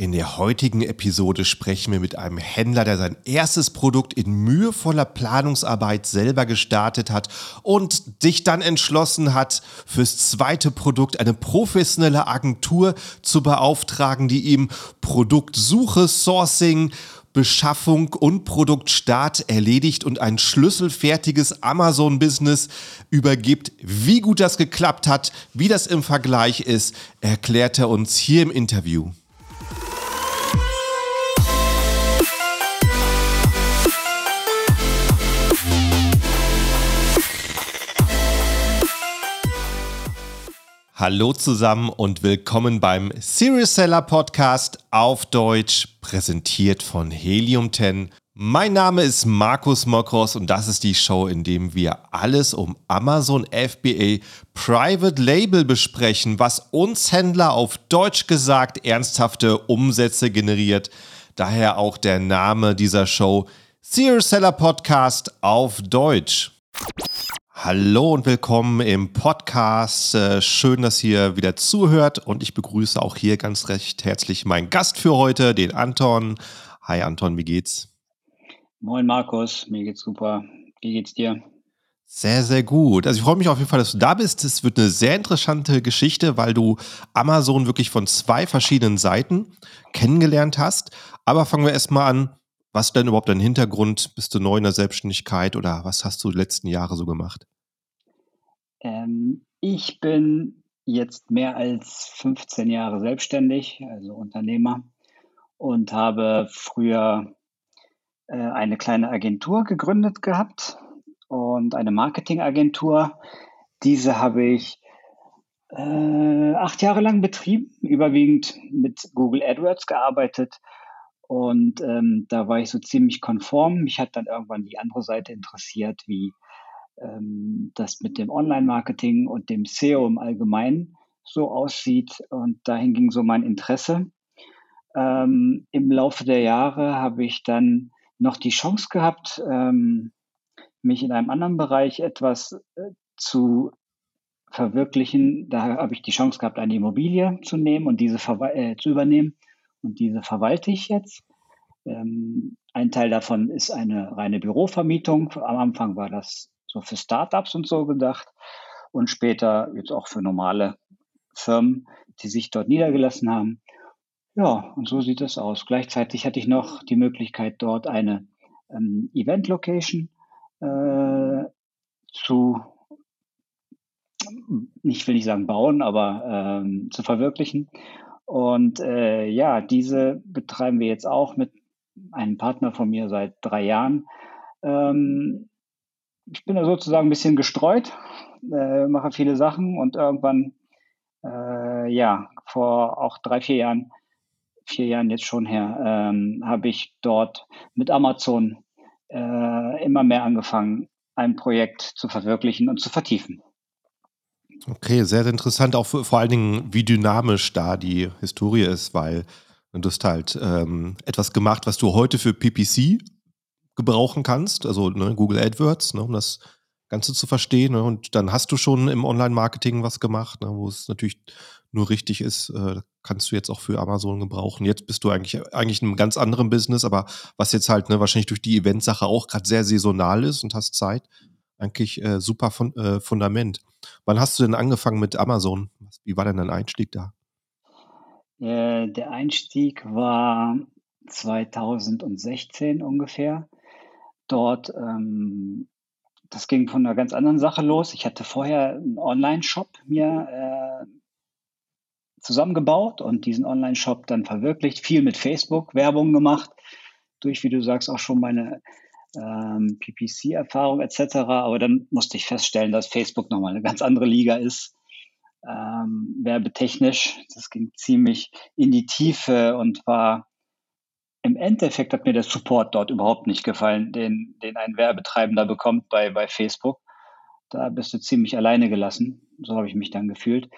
In der heutigen Episode sprechen wir mit einem Händler, der sein erstes Produkt in mühevoller Planungsarbeit selber gestartet hat und dich dann entschlossen hat, fürs zweite Produkt eine professionelle Agentur zu beauftragen, die ihm Produktsuche, Sourcing, Beschaffung und Produktstart erledigt und ein schlüsselfertiges Amazon-Business übergibt. Wie gut das geklappt hat, wie das im Vergleich ist, erklärt er uns hier im Interview. Hallo zusammen und willkommen beim Serious Seller Podcast auf Deutsch, präsentiert von Helium10. Mein Name ist Markus Mokros und das ist die Show, in der wir alles um Amazon FBA Private Label besprechen, was uns Händler auf Deutsch gesagt ernsthafte Umsätze generiert. Daher auch der Name dieser Show, Serious Seller Podcast auf Deutsch. Hallo und willkommen im Podcast. Schön, dass ihr wieder zuhört und ich begrüße auch hier ganz recht herzlich meinen Gast für heute, den Anton. Hi Anton, wie geht's? Moin Markus, mir geht's super. Wie geht's dir? Sehr, sehr gut. Also ich freue mich auf jeden Fall, dass du da bist. Es wird eine sehr interessante Geschichte, weil du Amazon wirklich von zwei verschiedenen Seiten kennengelernt hast. Aber fangen wir erstmal an. Was denn überhaupt dein Hintergrund? Bist du neu in der Selbstständigkeit oder was hast du die letzten Jahre so gemacht? Ich bin jetzt mehr als 15 Jahre selbstständig, also Unternehmer, und habe früher eine kleine Agentur gegründet gehabt und eine Marketingagentur. Diese habe ich 8 Jahre lang betrieben, überwiegend mit Google AdWords gearbeitet. Und da war ich so ziemlich konform. Mich hat dann irgendwann die andere Seite interessiert, wie das mit dem Online-Marketing und dem SEO im Allgemeinen so aussieht. Und dahin ging so mein Interesse. Im Laufe der Jahre habe ich dann noch die Chance gehabt, mich in einem anderen Bereich etwas zu verwirklichen. Da habe ich die Chance gehabt, eine Immobilie zu nehmen und diese zu übernehmen. Und diese verwalte ich jetzt. Ein Teil davon ist eine reine Bürovermietung. Am Anfang war das so für Startups und so gedacht und später jetzt auch für normale Firmen, die sich dort niedergelassen haben. Ja, und so sieht das aus. Gleichzeitig hatte ich noch die Möglichkeit, dort eine Event-Location zu verwirklichen. Und diese betreiben wir jetzt auch mit einem Partner von mir seit 3 Jahren. Ich bin da sozusagen ein bisschen gestreut, mache viele Sachen und irgendwann, vor auch 4 Jahren jetzt schon her, habe ich dort mit Amazon immer mehr angefangen, ein Projekt zu verwirklichen und zu vertiefen. Okay, sehr, sehr interessant, auch vor allen Dingen, wie dynamisch da die Historie ist, weil du hast halt etwas gemacht, was du heute für PPC gebrauchen kannst, also Google AdWords, um das Ganze zu verstehen. Und dann hast du schon im Online-Marketing was gemacht, wo es natürlich nur richtig ist, kannst du jetzt auch für Amazon gebrauchen. Jetzt bist du eigentlich in einem ganz anderen Business, aber was jetzt halt wahrscheinlich durch die Eventsache auch gerade sehr saisonal ist und hast Zeit. Eigentlich super Fundament. Wann hast du denn angefangen mit Amazon? Wie war denn dein Einstieg da? Der Einstieg war 2016 ungefähr. Dort, das ging von einer ganz anderen Sache los. Ich hatte vorher einen Online-Shop mir zusammengebaut und diesen Online-Shop dann verwirklicht. Viel mit Facebook-Werbung gemacht. Durch, wie du sagst, auch schon meine PPC-Erfahrung etc. Aber dann musste ich feststellen, dass Facebook nochmal eine ganz andere Liga ist. Werbetechnisch, das ging ziemlich in die Tiefe und war im Endeffekt hat mir der Support dort überhaupt nicht gefallen, den ein Werbetreibender bekommt bei Facebook. Da bist du ziemlich alleine gelassen. So habe ich mich dann gefühlt.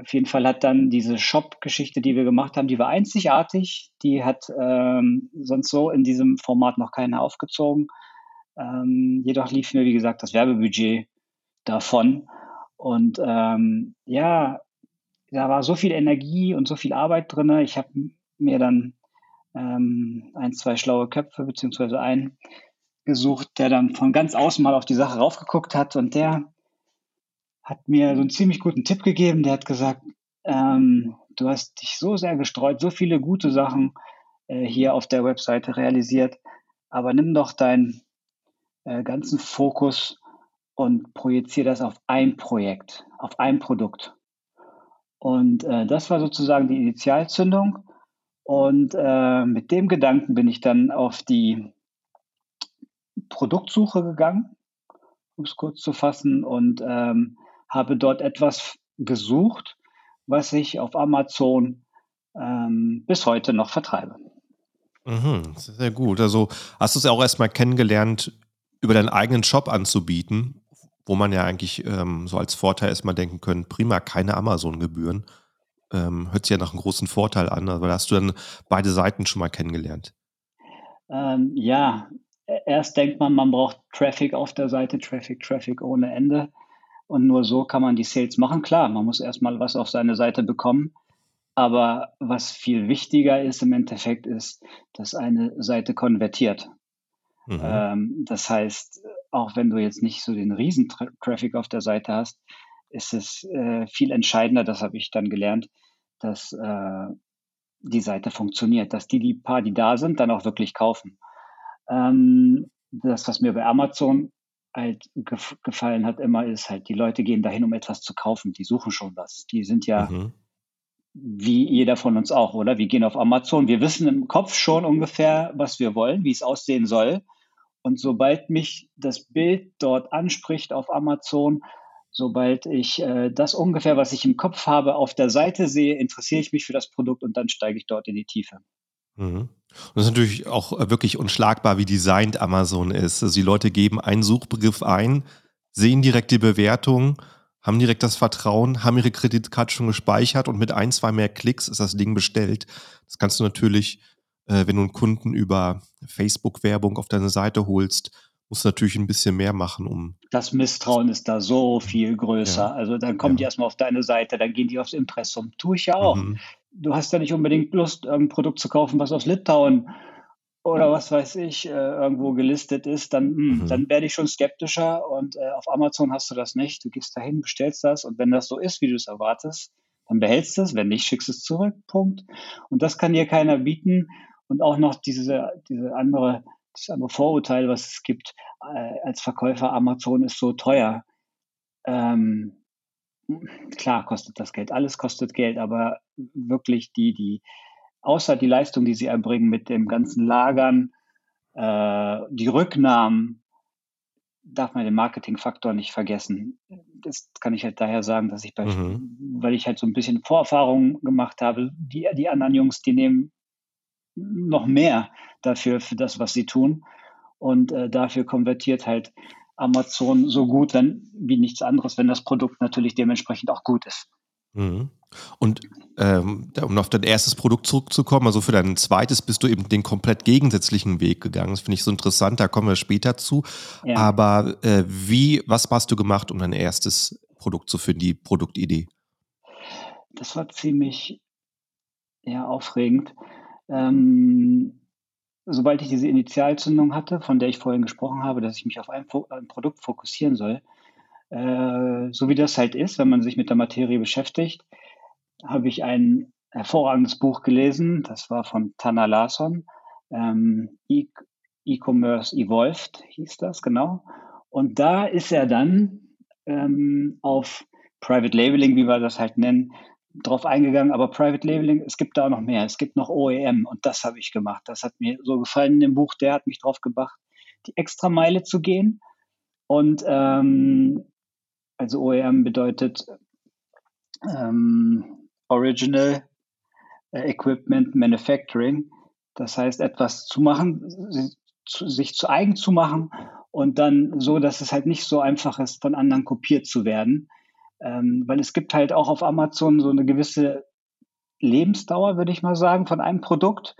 Auf jeden Fall hat dann diese Shop-Geschichte, die wir gemacht haben, die war einzigartig. Die hat sonst so in diesem Format noch keiner aufgezogen. Jedoch lief mir, wie gesagt, das Werbebudget davon. Und da war so viel Energie und so viel Arbeit drin. Ich habe mir dann ein, zwei schlaue Köpfe beziehungsweise einen gesucht, der dann von ganz außen mal auf die Sache raufgeguckt hat, und der hat mir so einen ziemlich guten Tipp gegeben. Der hat gesagt, du hast dich so sehr gestreut, so viele gute Sachen hier auf der Webseite realisiert, aber nimm doch deinen ganzen Fokus und projiziere das auf ein Projekt, auf ein Produkt. Und das war sozusagen die Initialzündung. Und mit dem Gedanken bin ich dann auf die Produktsuche gegangen, um es kurz zu fassen, und habe dort etwas gesucht, was ich auf Amazon bis heute noch vertreibe. Mhm, sehr gut. Also hast du es ja auch erstmal kennengelernt, über deinen eigenen Shop anzubieten, wo man ja eigentlich so als Vorteil erstmal denken können, prima, keine Amazon-Gebühren. Hört sich ja nach einem großen Vorteil an, aber hast du dann beide Seiten schon mal kennengelernt? Ja, erst denkt man, man braucht Traffic auf der Seite, Traffic ohne Ende, und nur so kann man die Sales machen. Klar, man muss erstmal was auf seine Seite bekommen, aber was viel wichtiger ist im Endeffekt ist, dass eine Seite konvertiert. Mhm. Das heißt, auch wenn du jetzt nicht so den riesen Traffic auf der Seite hast, ist es viel entscheidender, das habe ich dann gelernt, dass die Seite funktioniert, dass die paar, die da sind, dann auch wirklich kaufen. Das, was mir bei Amazon halt gefallen hat immer, ist halt, die Leute gehen dahin, um etwas zu kaufen, die suchen schon was. Die sind ja wie jeder von uns auch, oder? Wir gehen auf Amazon, wir wissen im Kopf schon ungefähr, was wir wollen, wie es aussehen soll, und sobald mich das Bild dort anspricht auf Amazon, sobald ich das ungefähr, was ich im Kopf habe, auf der Seite sehe, interessiere ich mich für das Produkt und dann steige ich dort in die Tiefe. Mhm. Und das ist natürlich auch wirklich unschlagbar, wie designed Amazon ist. Also die Leute geben einen Suchbegriff ein, sehen direkt die Bewertung, haben direkt das Vertrauen, haben ihre Kreditkarte schon gespeichert, und mit 1-2 mehr Klicks ist das Ding bestellt. Das kannst du natürlich, wenn du einen Kunden über Facebook-Werbung auf deine Seite holst, muss natürlich ein bisschen mehr machen, um... Das Misstrauen ist da so viel größer. Ja. Also dann kommen die erstmal auf deine Seite, dann gehen die aufs Impressum. Tue ich ja auch. Mhm. Du hast ja nicht unbedingt Lust, ein Produkt zu kaufen, was aus Litauen oder was weiß ich irgendwo gelistet ist. Dann werde ich schon skeptischer, und auf Amazon hast du das nicht. Du gehst dahin, bestellst das, und wenn das so ist, wie du es erwartest, dann behältst du es. Wenn nicht, schickst du es zurück. Punkt. Und das kann dir keiner bieten. Und auch noch das andere Vorurteil, was es gibt als Verkäufer, Amazon ist so teuer. Klar kostet das Geld, alles kostet Geld, aber wirklich die außer die Leistung, die sie erbringen mit dem ganzen Lagern, die Rücknahmen, darf man den Marketingfaktor nicht vergessen. Das kann ich halt daher sagen, dass ich, weil ich halt so ein bisschen Vorerfahrungen gemacht habe, die anderen Jungs, die nehmen noch mehr dafür, für das, was sie tun. Und dafür konvertiert halt Amazon so gut wie nichts anderes, wenn das Produkt natürlich dementsprechend auch gut ist. Mhm. Und um auf dein erstes Produkt zurückzukommen, also für dein zweites bist du eben den komplett gegensätzlichen Weg gegangen. Das finde ich so interessant, da kommen wir später zu. Ja. Aber was hast du gemacht, um dein erstes Produkt zu finden, die Produktidee? Das war ziemlich aufregend. Sobald ich diese Initialzündung hatte, von der ich vorhin gesprochen habe, dass ich mich auf ein Produkt fokussieren soll, so wie das halt ist, wenn man sich mit der Materie beschäftigt, habe ich ein hervorragendes Buch gelesen, das war von Tanner Larsson, E-Commerce Evolved hieß das, genau. Und da ist er dann auf Private Labeling, wie wir das halt nennen, drauf eingegangen, aber Private Labeling, es gibt da auch noch mehr, es gibt noch OEM, und das habe ich gemacht, das hat mir so gefallen in dem Buch, der hat mich drauf gebracht, die Extrameile zu gehen, und also OEM bedeutet Original Equipment Manufacturing, das heißt etwas zu machen, sich zu eigen zu machen und dann so, dass es halt nicht so einfach ist, von anderen kopiert zu werden. Weil es gibt halt auch auf Amazon so eine gewisse Lebensdauer, würde ich mal sagen, von einem Produkt.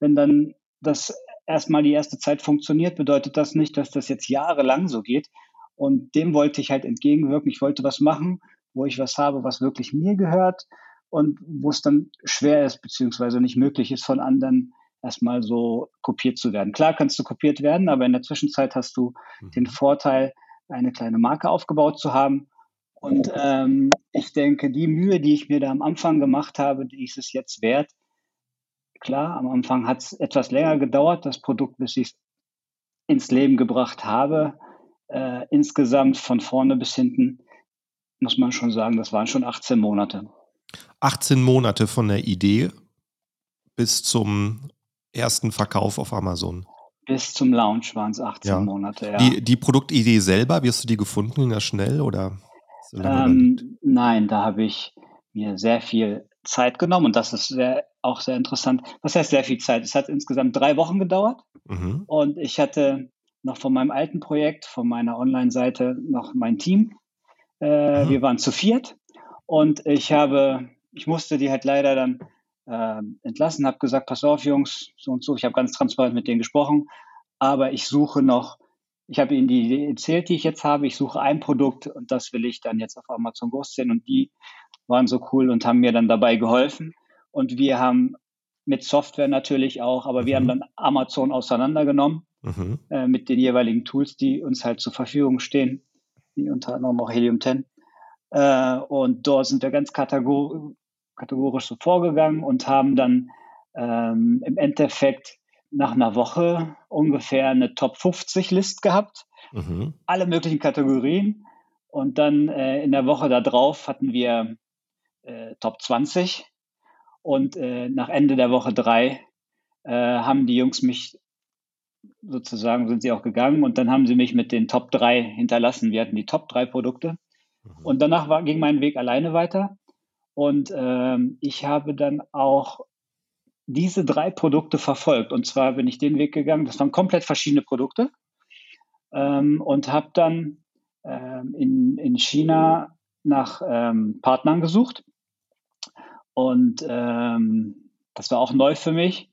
Wenn dann das erstmal die erste Zeit funktioniert, bedeutet das nicht, dass das jetzt jahrelang so geht. Und dem wollte ich halt entgegenwirken. Ich wollte was machen, wo ich was habe, was wirklich mir gehört, und wo es dann schwer ist, beziehungsweise nicht möglich ist, von anderen erstmal so kopiert zu werden. Klar kannst du kopiert werden, aber in der Zwischenzeit hast du den Vorteil, eine kleine Marke aufgebaut zu haben. Und ich denke, die Mühe, die ich mir da am Anfang gemacht habe, die ist es jetzt wert. Klar, am Anfang hat es etwas länger gedauert, das Produkt, bis ich es ins Leben gebracht habe. Insgesamt von vorne bis hinten muss man schon sagen, das waren schon 18 Monate. 18 Monate von der Idee bis zum ersten Verkauf auf Amazon. Bis zum Launch waren es 18 Monate, ja. Die Produktidee selber, wie hast du die gefunden? Ging das schnell oder? Nein, da habe ich mir sehr viel Zeit genommen und das ist auch sehr interessant. Was heißt sehr viel Zeit? Es hat insgesamt 3 Wochen gedauert und ich hatte noch von meinem alten Projekt, von meiner Online-Seite noch mein Team. Wir waren zu viert und ich musste die halt leider dann entlassen, habe gesagt, pass auf Jungs, so und so. Ich habe ganz transparent mit denen gesprochen, aber ich habe ihnen die Idee erzählt, die ich jetzt habe. Ich suche ein Produkt und das will ich dann jetzt auf Amazon großziehen. Und die waren so cool und haben mir dann dabei geholfen. Und wir haben mit Software natürlich auch, aber wir haben dann Amazon auseinandergenommen mit den jeweiligen Tools, die uns halt zur Verfügung stehen, wie unter anderem auch Helium10. Und dort sind wir ganz kategorisch so vorgegangen und haben dann im Endeffekt nach einer Woche ungefähr eine Top-50-List gehabt, alle möglichen Kategorien. Und dann in der Woche darauf hatten wir Top 20. Und nach Ende der Woche 3 haben die Jungs mich sozusagen, sind sie auch gegangen. Und dann haben sie mich mit den Top 3 hinterlassen. Wir hatten die Top 3 Produkte. Und danach ging mein Weg alleine weiter. Und ich habe dann auch diese 3 Produkte verfolgt. Und zwar bin ich den Weg gegangen, das waren komplett verschiedene Produkte und habe dann in China nach Partnern gesucht. Und das war auch neu für mich.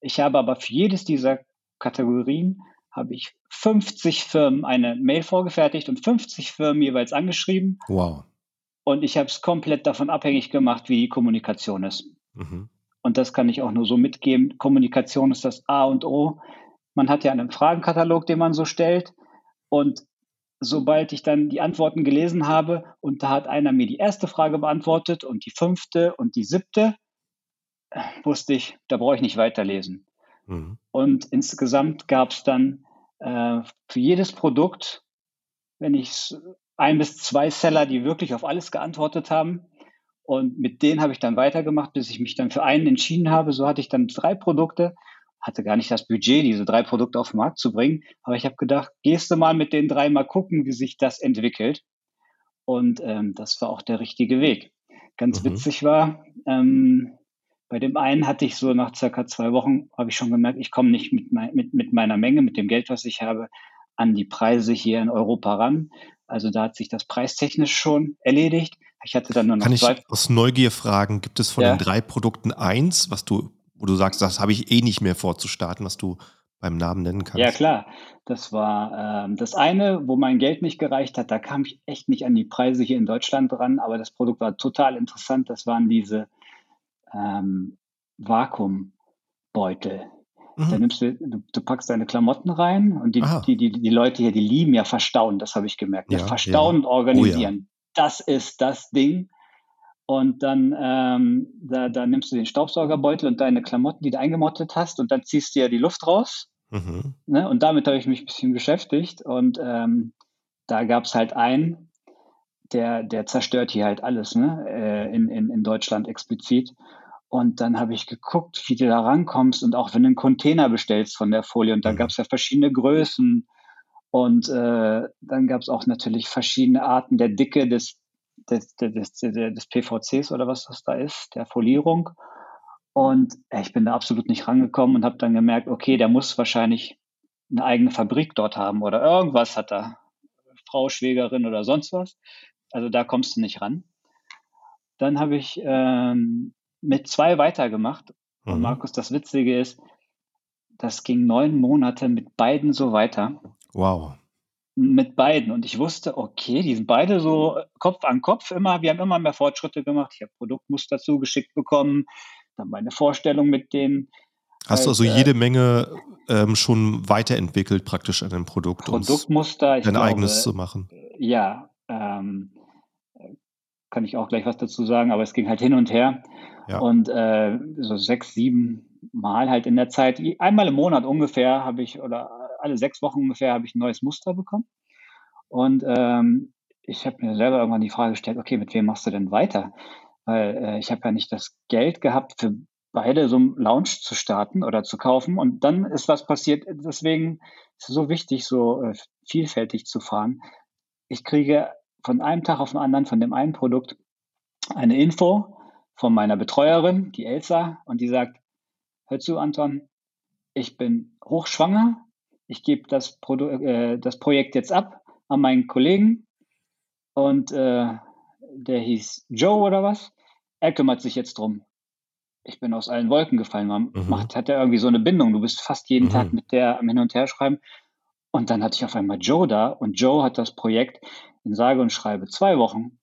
Ich habe aber für jedes dieser Kategorien habe ich 50 Firmen eine Mail vorgefertigt und 50 Firmen jeweils angeschrieben. Wow. Und ich habe es komplett davon abhängig gemacht, wie die Kommunikation ist. Und das kann ich auch nur so mitgeben. Kommunikation ist das A und O. Man hat ja einen Fragenkatalog, den man so stellt. Und sobald ich dann die Antworten gelesen habe und da hat einer mir die erste Frage beantwortet und die 5. und die 7, wusste ich, da brauche ich nicht weiterlesen. Und insgesamt gab es dann für jedes Produkt, wenn ich 1 bis 2 Seller, die wirklich auf alles geantwortet haben. Und mit denen habe ich dann weitergemacht, bis ich mich dann für einen entschieden habe. So hatte ich dann 3 Produkte, hatte gar nicht das Budget, diese 3 Produkte auf den Markt zu bringen. Aber ich habe gedacht, gehst du mal mit den 3 mal gucken, wie sich das entwickelt. Und das war auch der richtige Weg. Ganz witzig war, bei dem einen hatte ich so nach circa 2 Wochen, habe ich schon gemerkt, ich komme nicht mit meiner Menge, mit dem Geld, was ich habe, an die Preise hier in Europa ran. Also da hat sich das preistechnisch schon erledigt. Ich hatte dann nur noch Kann ich aus Neugier fragen, gibt es von den 3 Produkten 1, wo du sagst, das habe ich eh nicht mehr vorzustarten, was du beim Namen nennen kannst? Ja, klar. Das war das eine, wo mein Geld nicht gereicht hat. Da kam ich echt nicht an die Preise hier in Deutschland ran, aber das Produkt war total interessant. Das waren diese Vakuumbeutel. Da nimmst du packst deine Klamotten rein und die Leute hier, die lieben ja Verstauen, das habe ich gemerkt. Ja, Verstauen und organisieren. Oh, ja. Das ist das Ding. Und dann da nimmst du den Staubsaugerbeutel und deine Klamotten, die du eingemottet hast, und dann ziehst du ja die Luft raus. Ne? Und damit habe ich mich ein bisschen beschäftigt. Und da gab es halt einen, der zerstört hier halt alles, ne? In Deutschland explizit. Und dann habe ich geguckt, wie du da rankommst und auch wenn du einen Container bestellst von der Folie. Und dann gab es ja verschiedene Größen. Und dann gab es auch natürlich verschiedene Arten der Dicke des PVCs oder was das da ist, der Folierung. Und ich bin da absolut nicht rangekommen und habe dann gemerkt, okay, der muss wahrscheinlich eine eigene Fabrik dort haben oder irgendwas hat da, Frau, Schwägerin oder sonst was. Also da kommst du nicht ran. Dann habe ich mit 2 weitergemacht. Und Markus, das Witzige ist, das ging 9 Monate mit beiden so weiter. Wow. mit beiden. Und ich wusste, okay, die sind beide so Kopf an Kopf immer. Wir haben immer mehr Fortschritte gemacht. Ich habe Produktmuster zugeschickt bekommen, dann meine Vorstellung mit denen. Hast du also jede Menge schon weiterentwickelt praktisch an dem Produkt, Produktmuster, um dein eigenes zu machen? Ja, kann ich auch gleich was dazu sagen, aber es ging halt hin und her. Ja. Und so 6, 7 Mal halt in der Zeit, einmal im Monat ungefähr habe ich, oder alle 6 Wochen ungefähr habe ich ein neues Muster bekommen. Und ich habe mir selber irgendwann die Frage gestellt, okay, mit wem machst du denn weiter? Weil ich habe ja nicht das Geld gehabt für beide so einen Launch zu starten oder zu kaufen, und dann ist was passiert. Deswegen ist es so wichtig, so vielfältig zu fahren. Ich kriege von einem Tag auf den anderen von dem einen Produkt eine Info von meiner Betreuerin, die Elsa, und die sagt, hör zu, Anton, ich bin hochschwanger, ich gebe das Projekt jetzt ab an meinen Kollegen, und der hieß Joe oder was, er kümmert sich jetzt drum. Ich bin aus allen Wolken gefallen. Hat ja irgendwie so eine Bindung. Du bist fast jeden Tag mit der am Hin- und Herschreiben. Und dann hatte ich auf einmal Joe da. Und Joe hat das Projekt in sage und schreibe 2 Wochen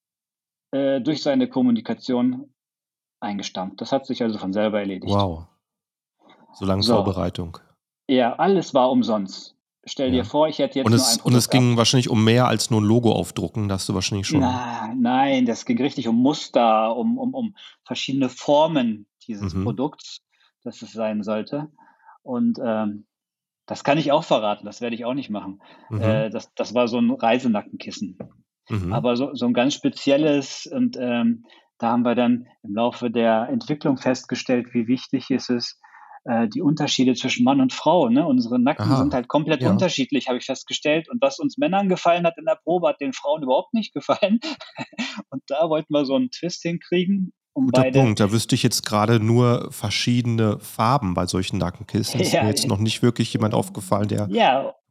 durch seine Kommunikation eingestampft. Das hat sich also von selber erledigt. Wow. So lange Vorbereitung. Ja, alles war umsonst. Stell dir vor, ich hätte jetzt nur ein Produkt. Und es ging wahrscheinlich um mehr als nur ein Logo aufdrucken, das du wahrscheinlich schon... Nein, das ging richtig um Muster, um verschiedene Formen dieses Produkts, das es sein sollte. Und das kann ich auch verraten, das werde ich auch nicht machen. Das war so ein Reisenackenkissen. Aber so ein ganz spezielles, und da haben wir dann im Laufe der Entwicklung festgestellt, wie wichtig es ist, die Unterschiede zwischen Mann und Frau, ne? Unsere Nacken sind halt komplett unterschiedlich, habe ich festgestellt. Und was uns Männern gefallen hat in der Probe, hat den Frauen überhaupt nicht gefallen. Und da wollten wir so einen Twist hinkriegen. Guter Punkt, da wüsste ich jetzt gerade nur verschiedene Farben bei solchen Nackenkissen. Ist mir jetzt noch nicht wirklich jemand aufgefallen, der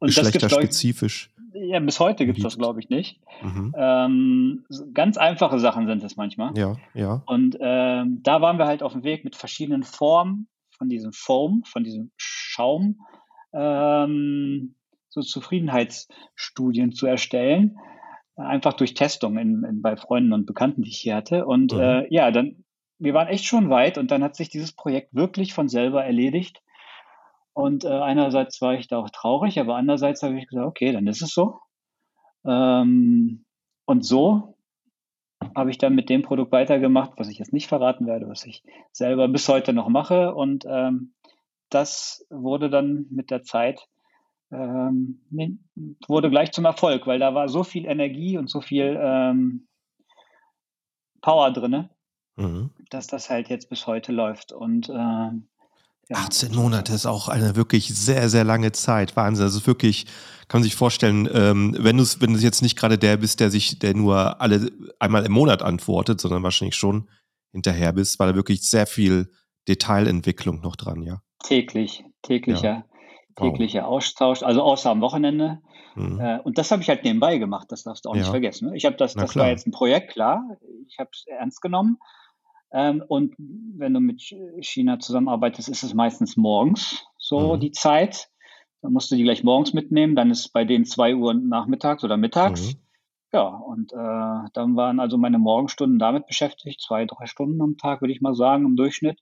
geschlechterspezifisch... Ja, bis heute gibt es das, glaube ich, nicht. Ganz einfache Sachen sind das manchmal. Ja. Und da waren wir halt auf dem Weg mit verschiedenen Formen von diesem Foam, von diesem Schaum, so Zufriedenheitsstudien zu erstellen. Einfach durch Testung bei Freunden und Bekannten, die ich hier hatte. Und wir waren echt schon weit, und dann hat sich dieses Projekt wirklich von selber erledigt. Und einerseits war ich da auch traurig, aber andererseits habe ich gesagt, okay, dann ist es so. Und so habe ich dann mit dem Produkt weitergemacht, was ich jetzt nicht verraten werde, was ich selber bis heute noch mache. Und das wurde dann mit der Zeit... wurde gleich zum Erfolg, weil da war so viel Energie und so viel Power drin, dass das halt jetzt bis heute läuft. Und 18 Monate ist auch eine wirklich sehr, sehr lange Zeit. Wahnsinn. Also wirklich, kann man sich vorstellen, wenn du jetzt nicht gerade der bist, der nur einmal im Monat antwortet, sondern wahrscheinlich schon hinterher bist, weil da wirklich sehr viel Detailentwicklung noch dran, ja? Täglicher. Täglicher Austausch, also außer am Wochenende. Und das habe ich halt nebenbei gemacht, das darfst du auch nicht vergessen. Ich habe das war jetzt ein Projekt, klar, ich habe es ernst genommen. Und wenn du mit China zusammenarbeitest, ist es meistens morgens so die Zeit. Dann musst du die gleich morgens mitnehmen, dann ist bei denen 2 Uhr nachmittags oder mittags. Ja, und dann waren also meine Morgenstunden damit beschäftigt, 2, 3 Stunden am Tag, würde ich mal sagen, im Durchschnitt.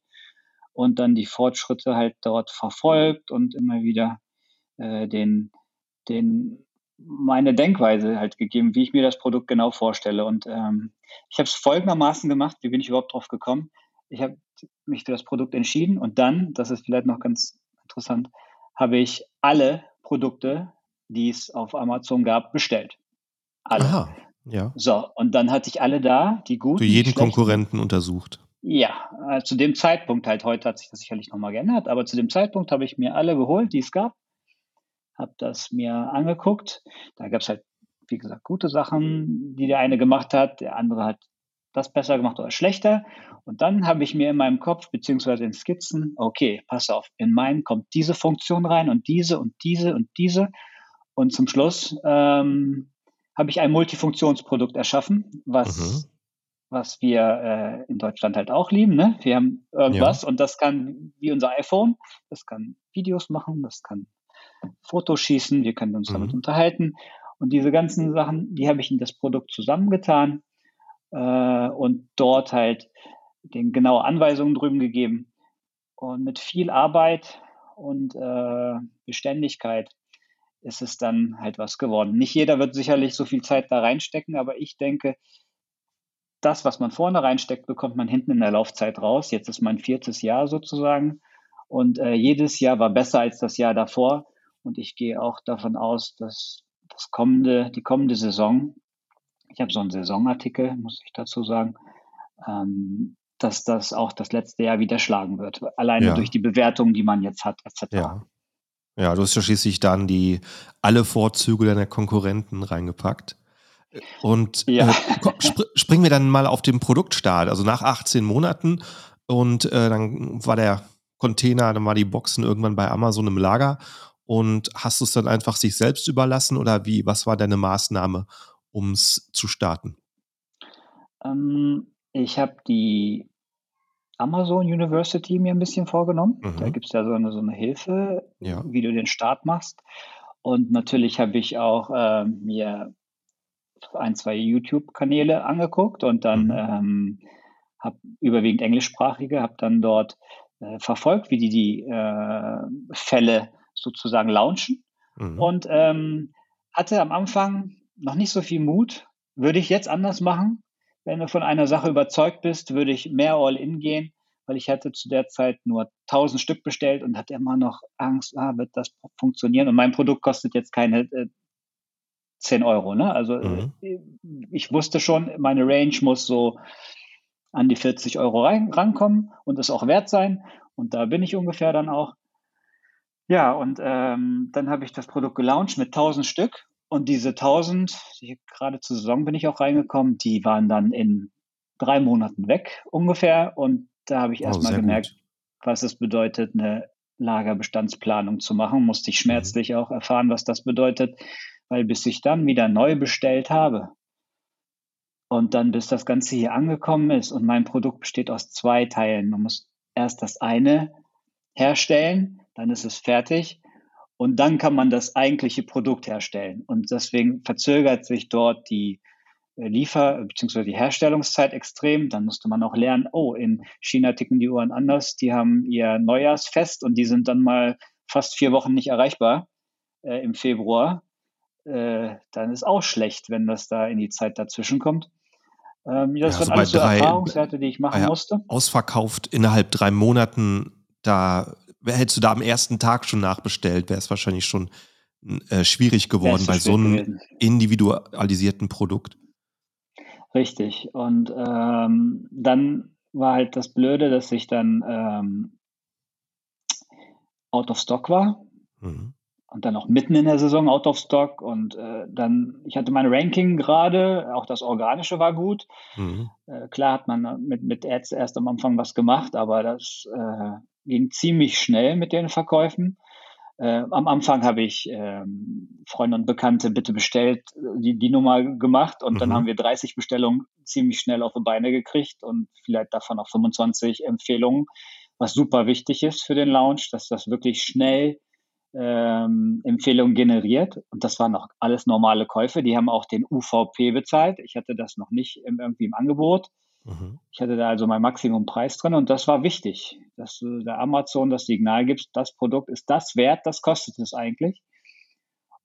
Und dann die Fortschritte halt dort verfolgt und immer wieder meine Denkweise halt gegeben, wie ich mir das Produkt genau vorstelle. Und ich habe es folgendermaßen gemacht, wie bin ich überhaupt drauf gekommen? Ich habe mich für das Produkt entschieden, und dann, das ist vielleicht noch ganz interessant, habe ich alle Produkte, die es auf Amazon gab, bestellt. Alle. Aha, ja. So, und dann hatte ich alle da, die guten. Für jeden Konkurrenten untersucht. Ja, zu dem Zeitpunkt halt, heute hat sich das sicherlich nochmal geändert, aber zu dem Zeitpunkt habe ich mir alle geholt, die es gab, habe das mir angeguckt. Da gab es halt, wie gesagt, gute Sachen, die der eine gemacht hat, der andere hat das besser gemacht oder schlechter. Und dann habe ich mir in meinem Kopf, beziehungsweise in Skizzen, okay, pass auf, in meinen kommt diese Funktion rein und diese und diese und diese. Und zum Schluss habe ich ein Multifunktionsprodukt erschaffen, was wir in Deutschland halt auch lieben. Ne? Wir haben irgendwas und das kann, wie unser iPhone, das kann Videos machen, das kann Fotos schießen, wir können uns damit unterhalten. Und diese ganzen Sachen, die habe ich in das Produkt zusammengetan und dort halt den genaue Anweisungen drüben gegeben. Und mit viel Arbeit und Beständigkeit ist es dann halt was geworden. Nicht jeder wird sicherlich so viel Zeit da reinstecken, aber ich denke, das, was man vorne reinsteckt, bekommt man hinten in der Laufzeit raus. Jetzt ist mein 4. Jahr sozusagen und jedes Jahr war besser als das Jahr davor und ich gehe auch davon aus, dass die kommende Saison, ich habe so einen Saisonartikel, muss ich dazu sagen, dass das auch das letzte Jahr wieder schlagen wird, alleine durch die Bewertung, die man jetzt hat, etc. Ja, du hast ja schließlich dann alle Vorzüge deiner Konkurrenten reingepackt. Und springen wir dann mal auf den Produktstart, also nach 18 Monaten und dann war der Container, dann waren die Boxen irgendwann bei Amazon im Lager und hast du es dann einfach sich selbst überlassen oder wie, was war deine Maßnahme, um es zu starten? Ich habe die Amazon University mir ein bisschen vorgenommen, da gibt es ja so eine Hilfe, wie du den Start machst und natürlich habe ich auch mir 1, 2 YouTube-Kanäle angeguckt und dann habe überwiegend englischsprachige, habe dann dort verfolgt, wie die Fälle sozusagen launchen und hatte am Anfang noch nicht so viel Mut. Würde ich jetzt anders machen? Wenn du von einer Sache überzeugt bist, würde ich mehr All-In gehen, weil ich hatte zu der Zeit nur 1000 Stück bestellt und hatte immer noch Angst, wird das funktionieren? Und mein Produkt kostet jetzt keine 10 €, ne? Also ich wusste schon, meine Range muss so an die 40 € rankommen und es auch wert sein. Und da bin ich ungefähr dann auch. Ja, und dann habe ich das Produkt gelauncht mit 1000 Stück. Und diese 1000, gerade zur Saison bin ich auch reingekommen, die waren dann in 3 Monaten weg ungefähr. Und da habe ich erstmal gemerkt, was es bedeutet, eine Lagerbestandsplanung zu machen. Musste ich schmerzlich auch erfahren, was das bedeutet. Weil bis ich dann wieder neu bestellt habe und dann bis das Ganze hier angekommen ist und mein Produkt besteht aus 2 Teilen. Man muss erst das eine herstellen, dann ist es fertig und dann kann man das eigentliche Produkt herstellen. Und deswegen verzögert sich dort die Liefer- bzw. die Herstellungszeit extrem. Dann musste man auch lernen, in China ticken die Uhren anders, die haben ihr Neujahrsfest und die sind dann mal fast 4 Wochen nicht erreichbar im Februar. Dann ist auch schlecht, wenn das da in die Zeit dazwischen kommt. Das waren alles so Erfahrungswerte, die ich machen musste. Ausverkauft innerhalb 3 Monaten, da hättest du da am ersten Tag schon nachbestellt, wäre es wahrscheinlich schon schwierig geworden bei so einem individualisierten Produkt. Richtig. Und dann war halt das Blöde, dass ich dann out of stock war. Und dann auch mitten in der Saison out of stock und dann, ich hatte mein Ranking gerade, auch das Organische war gut. Klar hat man mit Ads erst am Anfang was gemacht, aber das ging ziemlich schnell mit den Verkäufen. Am Anfang habe ich Freunde und Bekannte bitte bestellt, die Nummer gemacht und dann haben wir 30 Bestellungen ziemlich schnell auf die Beine gekriegt und vielleicht davon auch 25 Empfehlungen, was super wichtig ist für den Launch, dass das wirklich schnell Empfehlungen generiert und das waren noch alles normale Käufe, die haben auch den UVP bezahlt, ich hatte das noch nicht irgendwie im Angebot, ich hatte da also meinen Maximumpreis drin und das war wichtig, dass du der Amazon das Signal gibst, das Produkt ist das wert, das kostet es eigentlich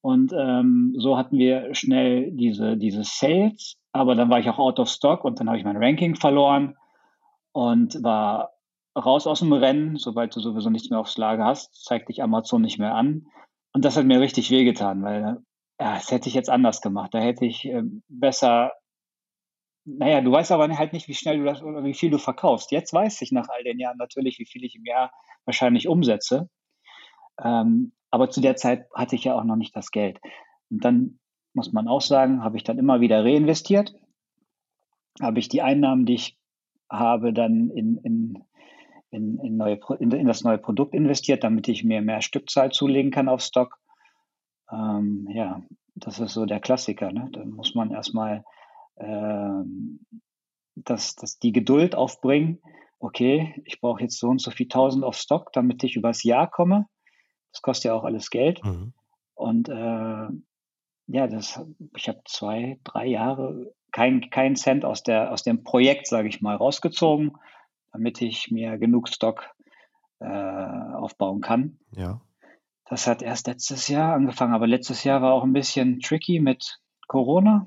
und so hatten wir schnell diese Sales, aber dann war ich auch out of stock und dann habe ich mein Ranking verloren und war raus aus dem Rennen, sobald du sowieso nichts mehr aufs Lager hast, zeigt dich Amazon nicht mehr an. Und das hat mir richtig wehgetan, weil das hätte ich jetzt anders gemacht. Da hätte ich besser, du weißt aber halt nicht, wie schnell du das oder wie viel du verkaufst. Jetzt weiß ich nach all den Jahren natürlich, wie viel ich im Jahr wahrscheinlich umsetze. Aber zu der Zeit hatte ich ja auch noch nicht das Geld. Und dann muss man auch sagen, habe ich dann immer wieder reinvestiert. Habe ich die Einnahmen, die ich habe, dann in das neue Produkt investiert, damit ich mir mehr Stückzahl zulegen kann auf Stock. Das ist so der Klassiker. Ne? Dann muss man erstmal die Geduld aufbringen. Okay, ich brauche jetzt so und so viel 1000 auf Stock, damit ich übers Jahr komme. Das kostet ja auch alles Geld. Und ja, ich habe 2-3 Jahre keinen Cent aus dem Projekt, sage ich mal, rausgezogen, damit ich mir genug Stock aufbauen kann. Ja. Das hat erst letztes Jahr angefangen, aber letztes Jahr war auch ein bisschen tricky mit Corona,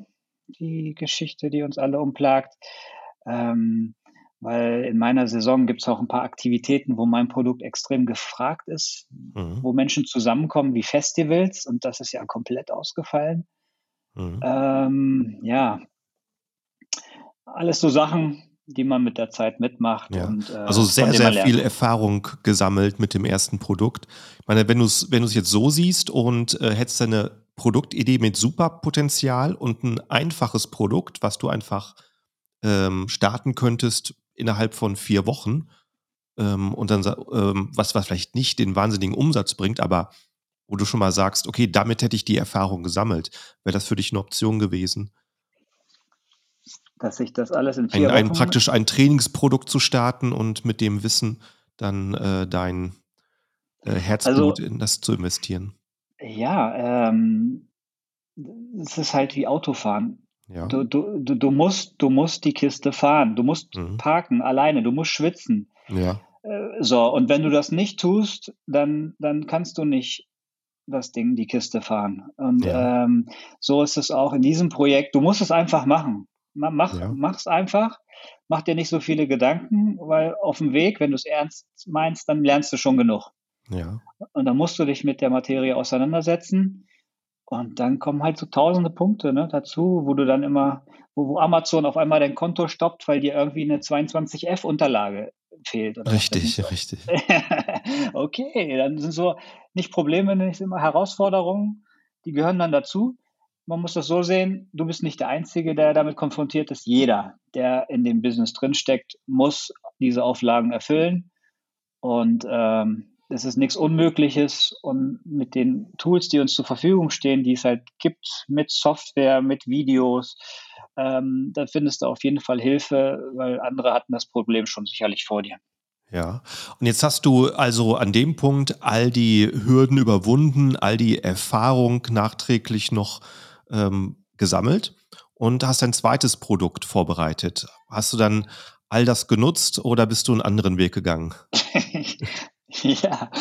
die Geschichte, die uns alle umplagt, weil in meiner Saison gibt es auch ein paar Aktivitäten, wo mein Produkt extrem gefragt ist, wo Menschen zusammenkommen wie Festivals, und das ist ja komplett ausgefallen. Ja, alles so Sachen, die man mit der Zeit mitmacht. Ja. Und, also sehr, sehr viel Erfahrung gesammelt mit dem ersten Produkt. Ich meine, wenn du es jetzt so siehst und hättest eine Produktidee mit super Potenzial und ein einfaches Produkt, was du einfach starten könntest innerhalb von 4 Wochen und dann was vielleicht nicht den wahnsinnigen Umsatz bringt, aber wo du schon mal sagst, okay, damit hätte ich die Erfahrung gesammelt. Wäre das für dich eine Option gewesen? Dass ich das alles in 4 Wochen... Praktisch ein Trainingsprodukt zu starten und mit dem Wissen dann dein Herzblut in das zu investieren. Ja, es ist halt wie Autofahren. Ja. Du musst die Kiste fahren, du musst parken alleine, du musst schwitzen. Ja. So, und wenn du das nicht tust, dann kannst du nicht das Ding, die Kiste fahren. Und ja. So ist es auch in diesem Projekt. Du musst es einfach machen. Mach's einfach, mach dir nicht so viele Gedanken, weil auf dem Weg, wenn du es ernst meinst, dann lernst du schon genug. Ja. Und dann musst du dich mit der Materie auseinandersetzen, und dann kommen halt so tausende Punkte, ne, dazu, wo du dann immer, wo Amazon auf einmal dein Konto stoppt, weil dir irgendwie eine 22F-Unterlage fehlt. Oder richtig. Okay, dann sind so nicht Probleme, nicht immer Herausforderungen, die gehören dann dazu. Man muss das so sehen, du bist nicht der Einzige, der damit konfrontiert ist. Jeder, der in dem Business drinsteckt, muss diese Auflagen erfüllen. Und es ist nichts Unmögliches. Und mit den Tools, die uns zur Verfügung stehen, die es halt gibt, mit Software, mit Videos, da findest du auf jeden Fall Hilfe, weil andere hatten das Problem schon sicherlich vor dir. Ja, und jetzt hast du also an dem Punkt all die Hürden überwunden, all die Erfahrung nachträglich noch gesammelt und hast ein zweites Produkt vorbereitet. Hast du dann all das genutzt oder bist du einen anderen Weg gegangen? Ja,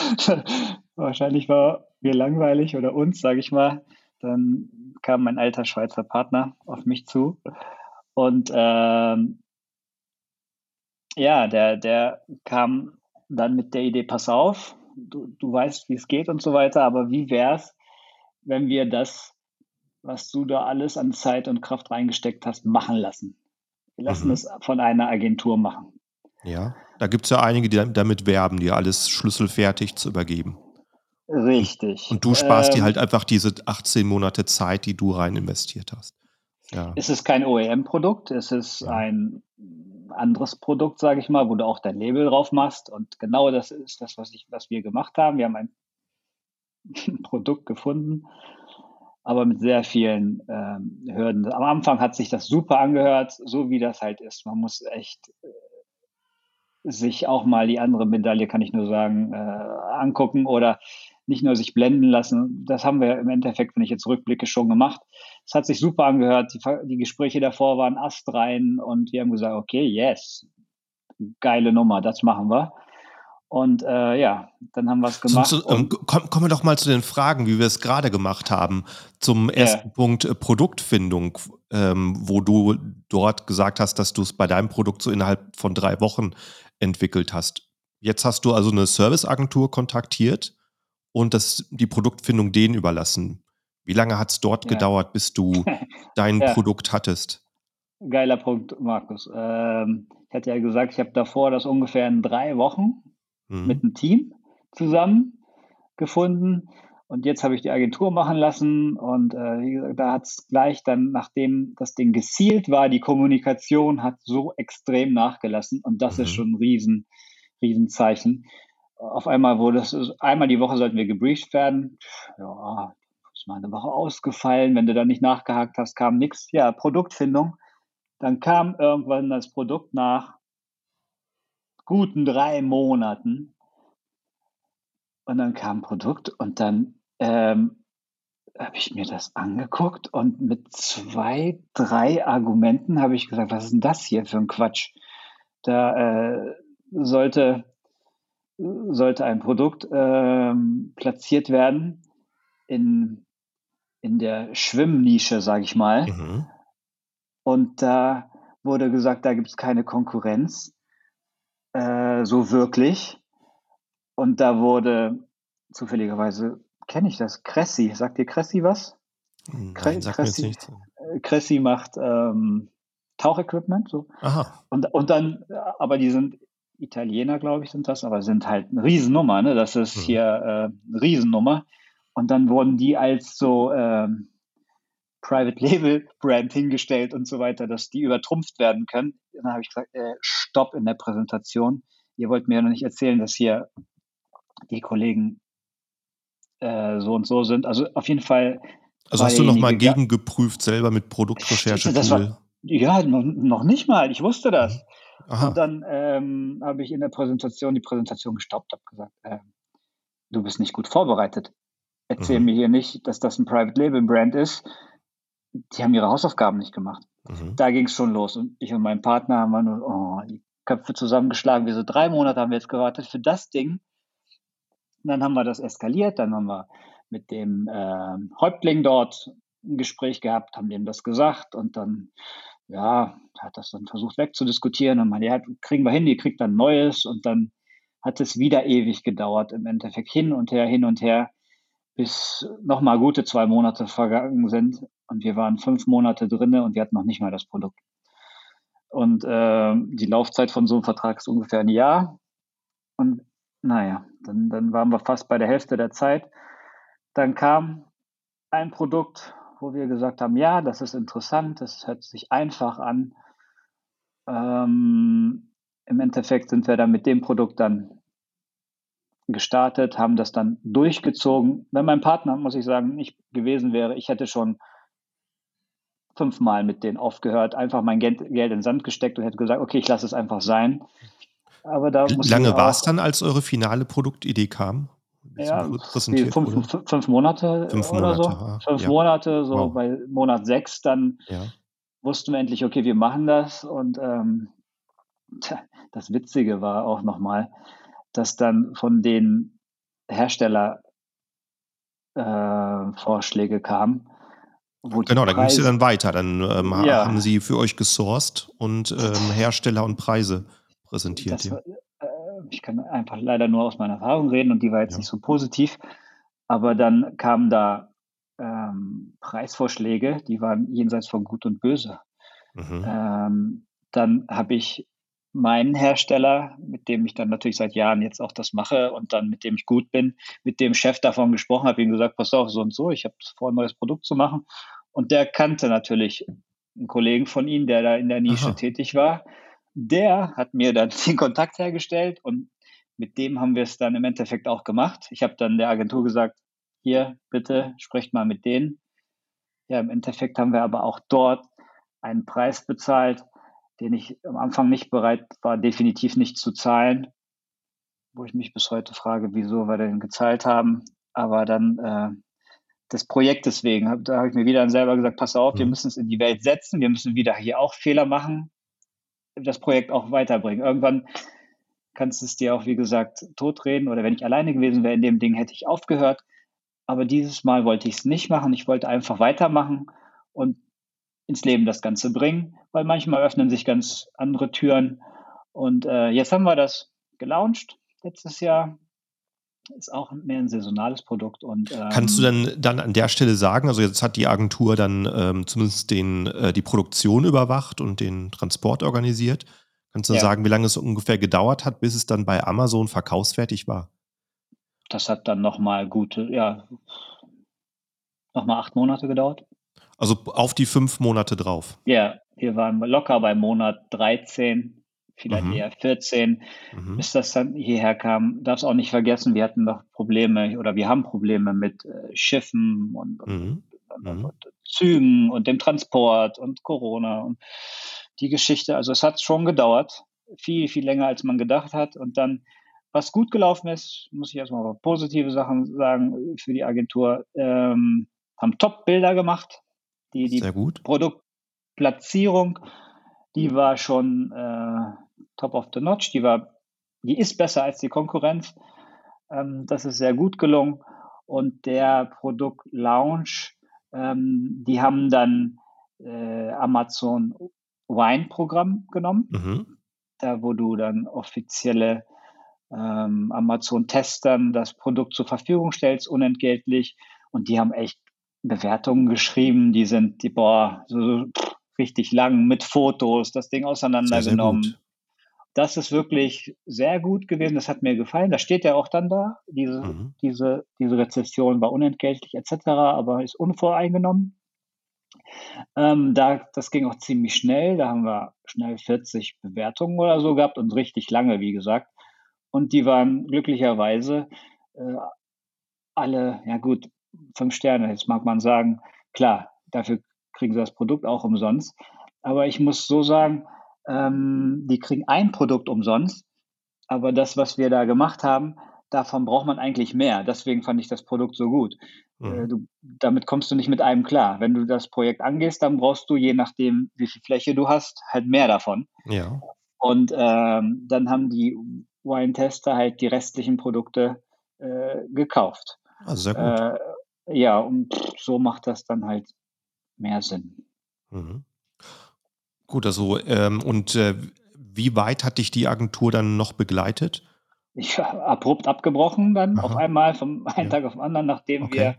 wahrscheinlich war mir langweilig oder uns, sage ich mal. Dann kam mein alter Schweizer Partner auf mich zu und ja, der kam dann mit der Idee, pass auf, du weißt, wie es geht und so weiter, aber wie wär's, wenn wir das, was du da alles an Zeit und Kraft reingesteckt hast, machen lassen? Wir lassen es von einer Agentur machen. Ja, da gibt es ja einige, die damit werben, dir alles schlüsselfertig zu übergeben. Richtig. Und du sparst dir halt einfach diese 18 Monate Zeit, die du rein investiert hast. Ja. Es ist kein OEM-Produkt, es ist ein anderes Produkt, sage ich mal, wo du auch dein Label drauf machst, und genau das ist das, was wir gemacht haben. Wir haben ein Produkt gefunden, aber mit sehr vielen Hürden. Am Anfang hat sich das super angehört, so wie das halt ist. Man muss echt sich auch mal die andere Medaille, kann ich nur sagen, angucken oder nicht nur sich blenden lassen. Das haben wir im Endeffekt, wenn ich jetzt rückblicke, schon gemacht. Es hat sich super angehört. Die Gespräche davor waren astrein und wir haben gesagt, okay, yes, geile Nummer, das machen wir. Und ja, dann haben wir es gemacht. Kommen wir doch mal zu den Fragen, wie wir es gerade gemacht haben. Zum ersten Punkt Produktfindung, wo du dort gesagt hast, dass du es bei deinem Produkt so innerhalb von 3 Wochen entwickelt hast. Jetzt hast du also eine Serviceagentur kontaktiert und die Produktfindung denen überlassen. Wie lange hat es dort gedauert, bis du dein Produkt hattest? Geiler Punkt, Markus. Ich hatte ja gesagt, ich habe davor das ungefähr in 3 Wochen mit einem Team zusammen gefunden. Und jetzt habe ich die Agentur machen lassen. Und wie gesagt, da hat es gleich dann, nachdem das Ding gesealt war, die Kommunikation hat so extrem nachgelassen. Und das ist schon ein Riesenzeichen. Auf einmal wurde es, einmal die Woche sollten wir gebrieft werden. Ja, ist mal eine Woche ausgefallen. Wenn du da nicht nachgehakt hast, kam nichts. Ja, Produktfindung. Dann kam irgendwann das Produkt nach guten 3 Monaten. Und dann kam Produkt und dann habe ich mir das angeguckt und mit 2, 3 Argumenten habe ich gesagt, was ist denn das hier für ein Quatsch? Da sollte ein Produkt platziert werden in der Schwimmnische, sage ich mal. Mhm. Und da wurde gesagt, da gibt es keine Konkurrenz, so wirklich. Und da wurde, zufälligerweise kenne ich das, Cressi. Sagt dir Cressi was? Nein, sagt mir jetzt nichts. Cressi macht Tauchequipment. So. Aha. Und dann, aber die sind Italiener, glaube ich, sind das, aber sind halt eine Riesennummer. Ne? Das ist hier eine Riesennummer. Und dann wurden die als so Private Label Brand hingestellt und so weiter, dass die übertrumpft werden können. Und dann habe ich gesagt, stopp in der Präsentation. Ihr wollt mir ja noch nicht erzählen, dass hier die Kollegen so und so sind. Also auf jeden Fall. Also hast du nochmal gegengeprüft selber mit Produktrecherche? Ja, noch nicht mal. Ich wusste das. Aha. Und dann habe ich in der Präsentation die Präsentation gestoppt, habe gesagt, du bist nicht gut vorbereitet. Erzähl mir hier nicht, dass das ein Private Label Brand ist. Die haben ihre Hausaufgaben nicht gemacht. Mhm. Da ging es schon los. Und ich und mein Partner haben dann die Köpfe zusammengeschlagen. Wir so 3 Monate haben wir jetzt gewartet für das Ding. Und dann haben wir das eskaliert. Dann haben wir mit dem Häuptling dort ein Gespräch gehabt, haben dem das gesagt. Und dann, ja, hat das dann versucht wegzudiskutieren. Und man, ja, kriegen wir hin, ihr kriegt dann Neues. Und dann hat es wieder ewig gedauert. Im Endeffekt hin und her, bis nochmal gute 2 Monate vergangen sind. Und wir waren 5 Monate drin und wir hatten noch nicht mal das Produkt. Und die Laufzeit von so einem Vertrag ist ungefähr ein Jahr. Und naja, dann waren wir fast bei der Hälfte der Zeit. Dann kam ein Produkt, wo wir gesagt haben, ja, das ist interessant, das hört sich einfach an. Im Endeffekt sind wir dann mit dem Produkt dann gestartet, haben das dann durchgezogen. Wenn mein Partner, muss ich sagen, nicht gewesen wäre, ich hätte schon 5-mal mit denen aufgehört, einfach mein Geld in den Sand gesteckt und hätte gesagt, okay, ich lasse es einfach sein. Aber da muss lange war es dann, als eure finale Produktidee kam? Ja, fünf Monate, wow. Bei Monat 6, dann wussten wir endlich, okay, wir machen das. Und das Witzige war auch nochmal, dass dann von den Hersteller Vorschläge kamen. Genau, da ging es ja dann weiter. Dann haben sie für euch gesourced und Hersteller und Preise präsentiert. War, ich kann einfach leider nur aus meiner Erfahrung reden und die war jetzt nicht so positiv. Aber dann kamen da Preisvorschläge, die waren jenseits von Gut und Böse. Mhm. Dann habe ich meinen Hersteller, mit dem ich dann natürlich seit Jahren jetzt auch das mache und dann mit dem ich gut bin, mit dem Chef davon gesprochen, habe ihm gesagt, pass auf, so und so, ich habe vor, ein neues Produkt zu machen. Und der kannte natürlich einen Kollegen von ihm, der da in der Nische tätig war. Der hat mir dann den Kontakt hergestellt und mit dem haben wir es dann im Endeffekt auch gemacht. Ich habe dann der Agentur gesagt, hier, bitte, sprecht mal mit denen. Ja, im Endeffekt haben wir aber auch dort einen Preis bezahlt, den ich am Anfang nicht bereit war, definitiv nicht zu zahlen, wo ich mich bis heute frage, wieso wir denn gezahlt haben. Aber dann das Projekt deswegen, da habe ich mir wieder dann selber gesagt, pass auf, wir müssen es in die Welt setzen, wir müssen wieder hier auch Fehler machen, das Projekt auch weiterbringen. Irgendwann kannst du es dir auch, wie gesagt, totreden. Oder wenn ich alleine gewesen wäre in dem Ding, hätte ich aufgehört. Aber dieses Mal wollte ich es nicht machen. Ich wollte einfach weitermachen und ins Leben das Ganze bringen, weil manchmal öffnen sich ganz andere Türen. Und jetzt haben wir das gelauncht letztes Jahr. Ist auch mehr ein saisonales Produkt. Und, kannst du dann an der Stelle sagen, also jetzt hat die Agentur dann zumindest die Produktion überwacht und den Transport organisiert. Kannst du sagen, wie lange es ungefähr gedauert hat, bis es dann bei Amazon verkaufsfertig war? Das hat dann nochmal 8 Monate gedauert. Also auf die 5 Monate drauf. Ja, wir waren locker bei Monat 13, vielleicht eher 14, bis das dann hierher kam. Darfst auch nicht vergessen, wir hatten noch Probleme oder wir haben Probleme mit Schiffen und Zügen und dem Transport und Corona und die Geschichte. Also es hat schon gedauert, viel, viel länger, als man gedacht hat. Und dann, was gut gelaufen ist, muss ich erstmal positive Sachen sagen für die Agentur, haben Top-Bilder gemacht. Die Sehr gut. Produktplatzierung, die war schon top of the notch. Die ist besser als die Konkurrenz. Das ist sehr gut gelungen. Und der Produkt-Launch, die haben dann Amazon Wine-Programm genommen, da wo du dann offizielle Amazon-Testern das Produkt zur Verfügung stellst, unentgeltlich. Und die haben echt Bewertungen geschrieben, die sind richtig lang mit Fotos, das Ding auseinandergenommen. Sehr, sehr gut. Das ist wirklich sehr gut gewesen, das hat mir gefallen. Das steht ja auch dann da, diese Rezession war unentgeltlich etc., aber ist unvoreingenommen. Das ging auch ziemlich schnell, da haben wir schnell 40 Bewertungen oder so gehabt und richtig lange, wie gesagt. Und die waren glücklicherweise alle, 5 Sterne, jetzt mag man sagen, klar, dafür kriegen sie das Produkt auch umsonst. Aber ich muss so sagen, die kriegen ein Produkt umsonst, aber das, was wir da gemacht haben, davon braucht man eigentlich mehr. Deswegen fand ich das Produkt so gut. Damit kommst du nicht mit einem klar. Wenn du das Projekt angehst, dann brauchst du, je nachdem, wie viel Fläche du hast, halt mehr davon. Ja. Und dann haben die Wine-Tester halt die restlichen Produkte gekauft. Also sehr gut. Und so macht das dann halt mehr Sinn. Mhm. Gut, also wie weit hat dich die Agentur dann noch begleitet? Ich war abrupt abgebrochen dann. Aha. Auf einmal vom einen Tag auf den anderen, nachdem wir,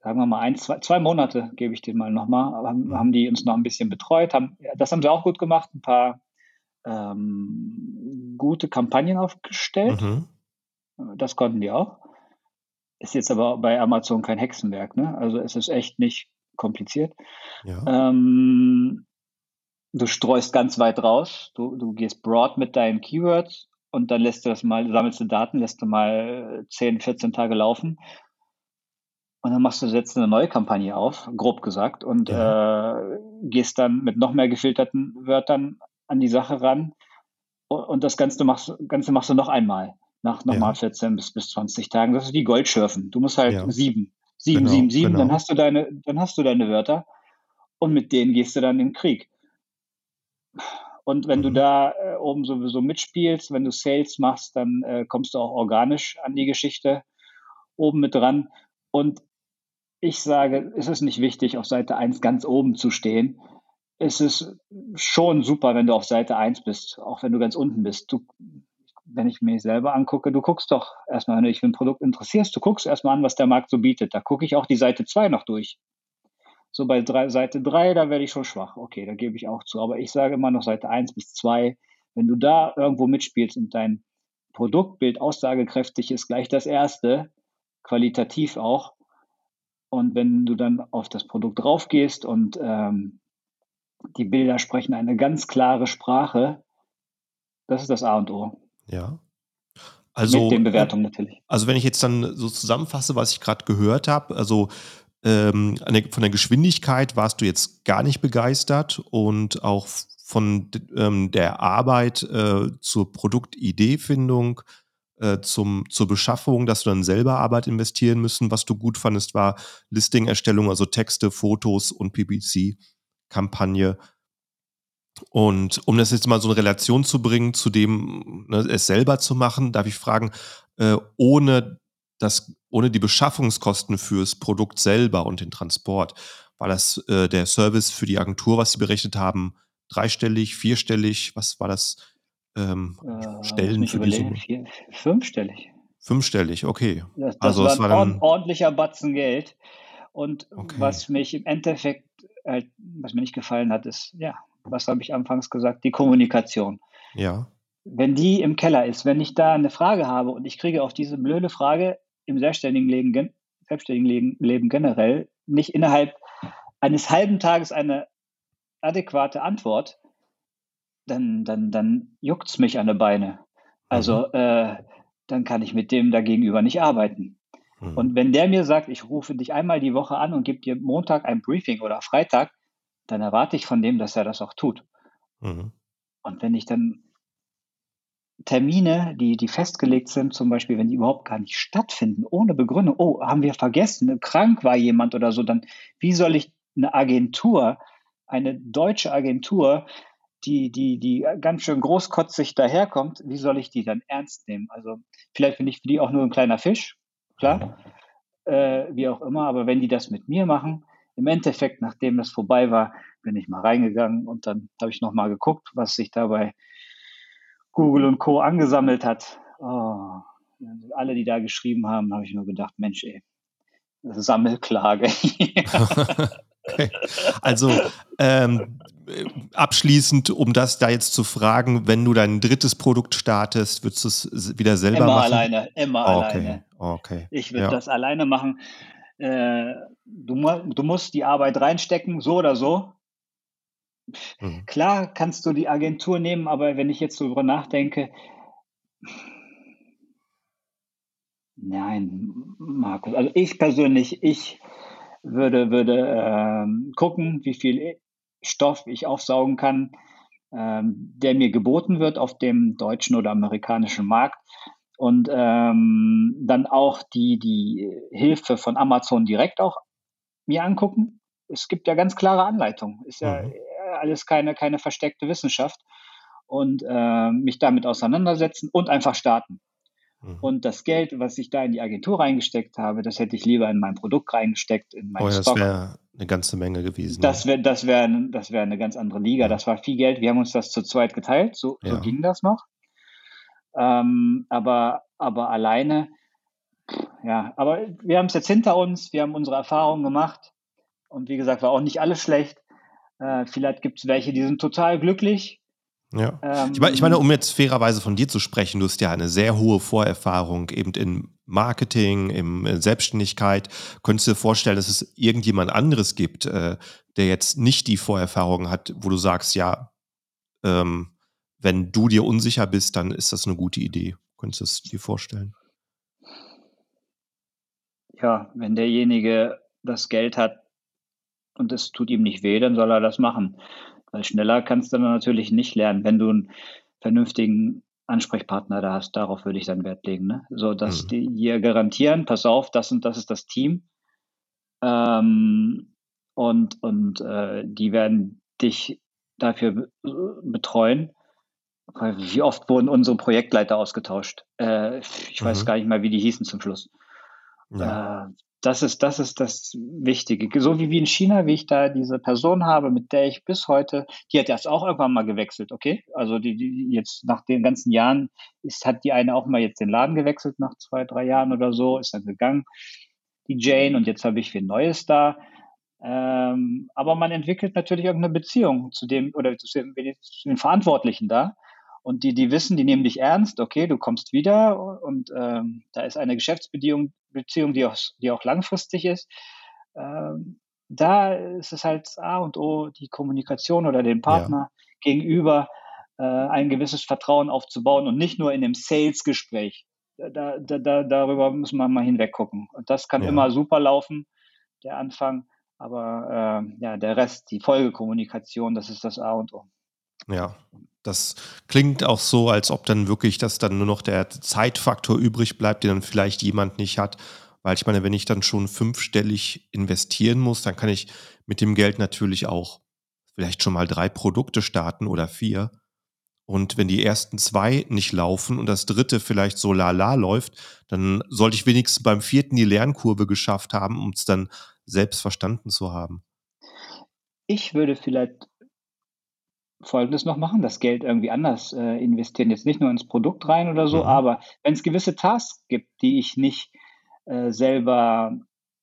sagen wir mal, 2 Monate, gebe ich dir mal nochmal, haben die uns noch ein bisschen betreut. Das haben sie auch gut gemacht, ein paar gute Kampagnen aufgestellt. Mhm. Das konnten die auch. Ist jetzt aber bei Amazon kein Hexenwerk, ne? Also es ist echt nicht kompliziert. Ja. Du streust ganz weit raus, du gehst broad mit deinen Keywords und dann sammelst du mal 10, 14 Tage laufen und dann setzt eine neue Kampagne auf, grob gesagt, und gehst dann mit noch mehr gefilterten Wörtern an die Sache ran und das Ganze machst du noch einmal, nochmal 14 bis 20 Tagen. Das ist wie Goldschürfen. Du musst halt 7, dann hast du deine Wörter und mit denen gehst du dann in den Krieg. Und wenn du da oben sowieso mitspielst, wenn du Sales machst, dann kommst du auch organisch an die Geschichte oben mit dran. Und ich sage, es ist nicht wichtig, auf Seite 1 ganz oben zu stehen. Es ist schon super, wenn du auf Seite 1 bist, auch wenn du ganz unten bist. Wenn ich mir selber angucke, du guckst doch erstmal, wenn du dich für ein Produkt interessierst, du guckst erstmal an, was der Markt so bietet. Da gucke ich auch die Seite 2 noch durch. So bei Seite 3, da werde ich schon schwach. Okay, da gebe ich auch zu. Aber ich sage immer noch Seite 1 bis 2. Wenn du da irgendwo mitspielst und dein Produktbild aussagekräftig ist, gleich das erste, qualitativ auch. Und wenn du dann auf das Produkt draufgehst und die Bilder sprechen eine ganz klare Sprache, das ist das A und O. Ja. Also, mit den Bewertungen natürlich. Also wenn ich jetzt dann so zusammenfasse, was ich gerade gehört habe, also von der Geschwindigkeit warst du jetzt gar nicht begeistert und auch von der Arbeit zur Produktideefindung, zur Beschaffung, dass du dann selber Arbeit investieren müssen. Was du gut fandest, war Listing-Erstellung, also Texte, Fotos und PPC-Kampagne. Und um das jetzt mal so in Relation zu bringen, zu dem, es selber zu machen, darf ich fragen, ohne die Beschaffungskosten fürs Produkt selber und den Transport, war das der Service für die Agentur, was sie berechnet haben, dreistellig, vierstellig, was war das? Stellen für die Summe? 5-stellig. 5-stellig, okay. Das war dann ein ordentlicher Batzen Geld. Und was mich im Endeffekt, was mir nicht gefallen hat, ist, was habe ich anfangs gesagt, die Kommunikation. Ja. Wenn die im Keller ist, wenn ich da eine Frage habe und ich kriege auf diese blöde Frage im selbstständigen Leben generell nicht innerhalb eines halben Tages eine adäquate Antwort, dann juckt es mich an den Beinen. Also dann kann ich mit dem dagegenüber nicht arbeiten. Mhm. Und wenn der mir sagt, ich rufe dich einmal die Woche an und gebe dir Montag ein Briefing oder Freitag, dann erwarte ich von dem, dass er das auch tut. Mhm. Und wenn ich dann Termine, die festgelegt sind, zum Beispiel, wenn die überhaupt gar nicht stattfinden, ohne Begründung, oh, haben wir vergessen, krank war jemand oder so, dann wie soll ich eine Agentur, eine deutsche Agentur, die ganz schön großkotzig daherkommt, wie soll ich die dann ernst nehmen? Also vielleicht bin ich für die auch nur ein kleiner Fisch, klar, wie auch immer, aber wenn die das mit mir machen, im Endeffekt, nachdem das vorbei war, bin ich mal reingegangen und dann habe ich nochmal geguckt, was sich dabei Google und Co. angesammelt hat. Oh, alle, die da geschrieben haben, habe ich nur gedacht, Mensch, ey, Sammelklage. Okay. Also abschließend, um das da jetzt zu fragen, wenn du dein drittes Produkt startest, würdest du es wieder selber machen? Immer alleine. Okay. Ich würde das alleine machen. Du musst die Arbeit reinstecken, so oder so. Mhm. Klar kannst du die Agentur nehmen, aber wenn ich jetzt darüber nachdenke, nein, Markus, also ich persönlich, ich würde gucken, wie viel Stoff ich aufsaugen kann, der mir geboten wird auf dem deutschen oder amerikanischen Markt und dann auch die Hilfe von Amazon direkt auch mir angucken. Es gibt ja ganz klare Anleitungen, ist ja alles keine versteckte Wissenschaft und mich damit auseinandersetzen und einfach starten. Mhm. Und das Geld, was ich da in die Agentur reingesteckt habe, das hätte ich lieber in mein Produkt reingesteckt, in meinen Stock. Das wäre eine ganze Menge gewesen. Das wäre eine ganz andere Liga. Ja. Das war viel Geld. Wir haben uns das zu zweit geteilt. So ging das noch. Aber alleine, aber wir haben es jetzt hinter uns. Wir haben unsere Erfahrungen gemacht. Und wie gesagt, war auch nicht alles schlecht. Vielleicht gibt es welche, die sind total glücklich. Ja. Ich meine, um jetzt fairerweise von dir zu sprechen, du hast ja eine sehr hohe Vorerfahrung eben in Marketing, in Selbstständigkeit. Könntest du dir vorstellen, dass es irgendjemand anderes gibt, der jetzt nicht die Vorerfahrung hat, wo du sagst, wenn du dir unsicher bist, dann ist das eine gute Idee. Könntest du es dir vorstellen? Ja, wenn derjenige das Geld hat, und es tut ihm nicht weh, dann soll er das machen. Weil schneller kannst du dann natürlich nicht lernen, wenn du einen vernünftigen Ansprechpartner da hast. Darauf würde ich dann Wert legen. Ne? So, dass die hier garantieren, pass auf, das und das ist das Team. Und die werden dich dafür betreuen. Wie oft wurden unsere Projektleiter ausgetauscht? Ich weiß gar nicht mal, wie die hießen zum Schluss. Ja. Das ist das Wichtige. So wie in China, wie ich da diese Person habe, mit der ich bis heute, die hat jetzt auch irgendwann mal gewechselt, okay? Also die jetzt nach den ganzen Jahren hat die eine auch mal jetzt den Laden gewechselt, nach 2-3 Jahren oder so, ist dann gegangen, die Jane, und jetzt habe ich viel Neues da. Aber man entwickelt natürlich irgendeine Beziehung zu den Verantwortlichen da. Und die wissen, die nehmen dich ernst, okay, du kommst wieder und da ist eine Geschäftsbeziehung, die auch langfristig ist. Da ist es halt A und O, die Kommunikation oder den Partner gegenüber ein gewisses Vertrauen aufzubauen und nicht nur in dem Sales-Gespräch. Darüber muss man mal hinweg gucken. Und das kann immer super laufen, der Anfang, aber der Rest, die Folgekommunikation, das ist das A und O. Ja, das klingt auch so, als ob dann wirklich dann nur noch der Zeitfaktor übrig bleibt, den dann vielleicht jemand nicht hat. Weil ich meine, wenn ich dann schon 5-stellig investieren muss, dann kann ich mit dem Geld natürlich auch vielleicht schon mal 3 Produkte starten oder 4. Und wenn die ersten 2 nicht laufen und das dritte vielleicht so lala läuft, dann sollte ich wenigstens beim 4. die Lernkurve geschafft haben, um es dann selbst verstanden zu haben. Ich würde vielleicht Folgendes noch machen, das Geld irgendwie anders investieren, jetzt nicht nur ins Produkt rein oder so, aber wenn es gewisse Tasks gibt, die ich nicht selber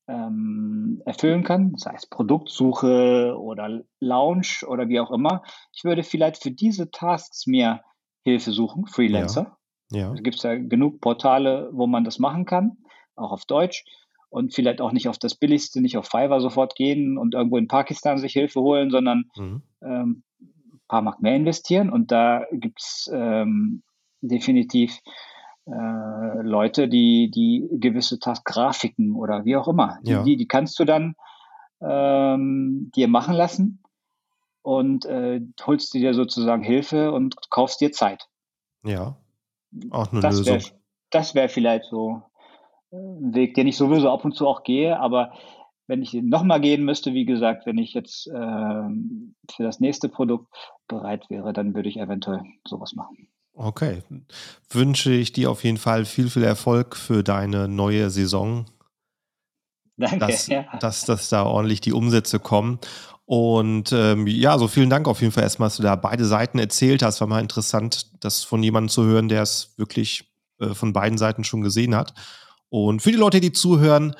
erfüllen kann, sei es Produktsuche oder Launch oder wie auch immer, ich würde vielleicht für diese Tasks mir Hilfe suchen, Freelancer. Ja. Da gibt es ja genug Portale, wo man das machen kann, auch auf Deutsch. Und vielleicht auch nicht auf das Billigste, nicht auf Fiverr sofort gehen und irgendwo in Pakistan sich Hilfe holen, sondern paar Mark mehr investieren, und da gibt es definitiv Leute, die gewisse Grafiken oder wie auch immer, die kannst du dann dir machen lassen und holst dir sozusagen Hilfe und kaufst dir Zeit. Ja, auch eine Lösung. Das wäre vielleicht so ein Weg, den ich sowieso ab und zu auch gehe, aber wenn ich nochmal gehen müsste, wie gesagt, wenn ich jetzt für das nächste Produkt bereit wäre, dann würde ich eventuell sowas machen. Okay, wünsche ich dir auf jeden Fall viel, viel Erfolg für deine neue Saison. Danke. Dass da ordentlich die Umsätze kommen. Und so vielen Dank auf jeden Fall erstmal, dass du da beide Seiten erzählt hast. War mal interessant, das von jemandem zu hören, der es wirklich von beiden Seiten schon gesehen hat. Und für die Leute, die zuhören,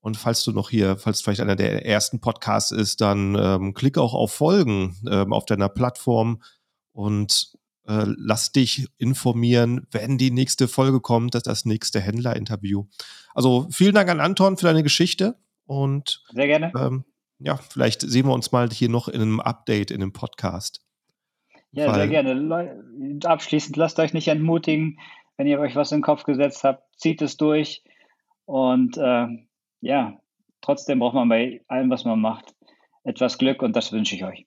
und falls vielleicht einer der ersten Podcasts ist, dann klick auch auf Folgen auf deiner Plattform und lass dich informieren, wenn die nächste Folge kommt, das nächste Händlerinterview. Also vielen Dank an Anton für deine Geschichte und sehr gerne. Vielleicht sehen wir uns mal hier noch in einem Update in dem Podcast. Ja, sehr gerne. Abschließend, lasst euch nicht entmutigen, wenn ihr euch was in den Kopf gesetzt habt, zieht es durch und trotzdem braucht man bei allem, was man macht, etwas Glück und das wünsche ich euch.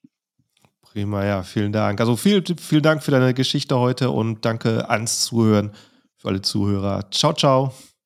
Prima, ja, vielen Dank. Also vielen Dank für deine Geschichte heute und danke ans Zuhören für alle Zuhörer. Ciao, ciao.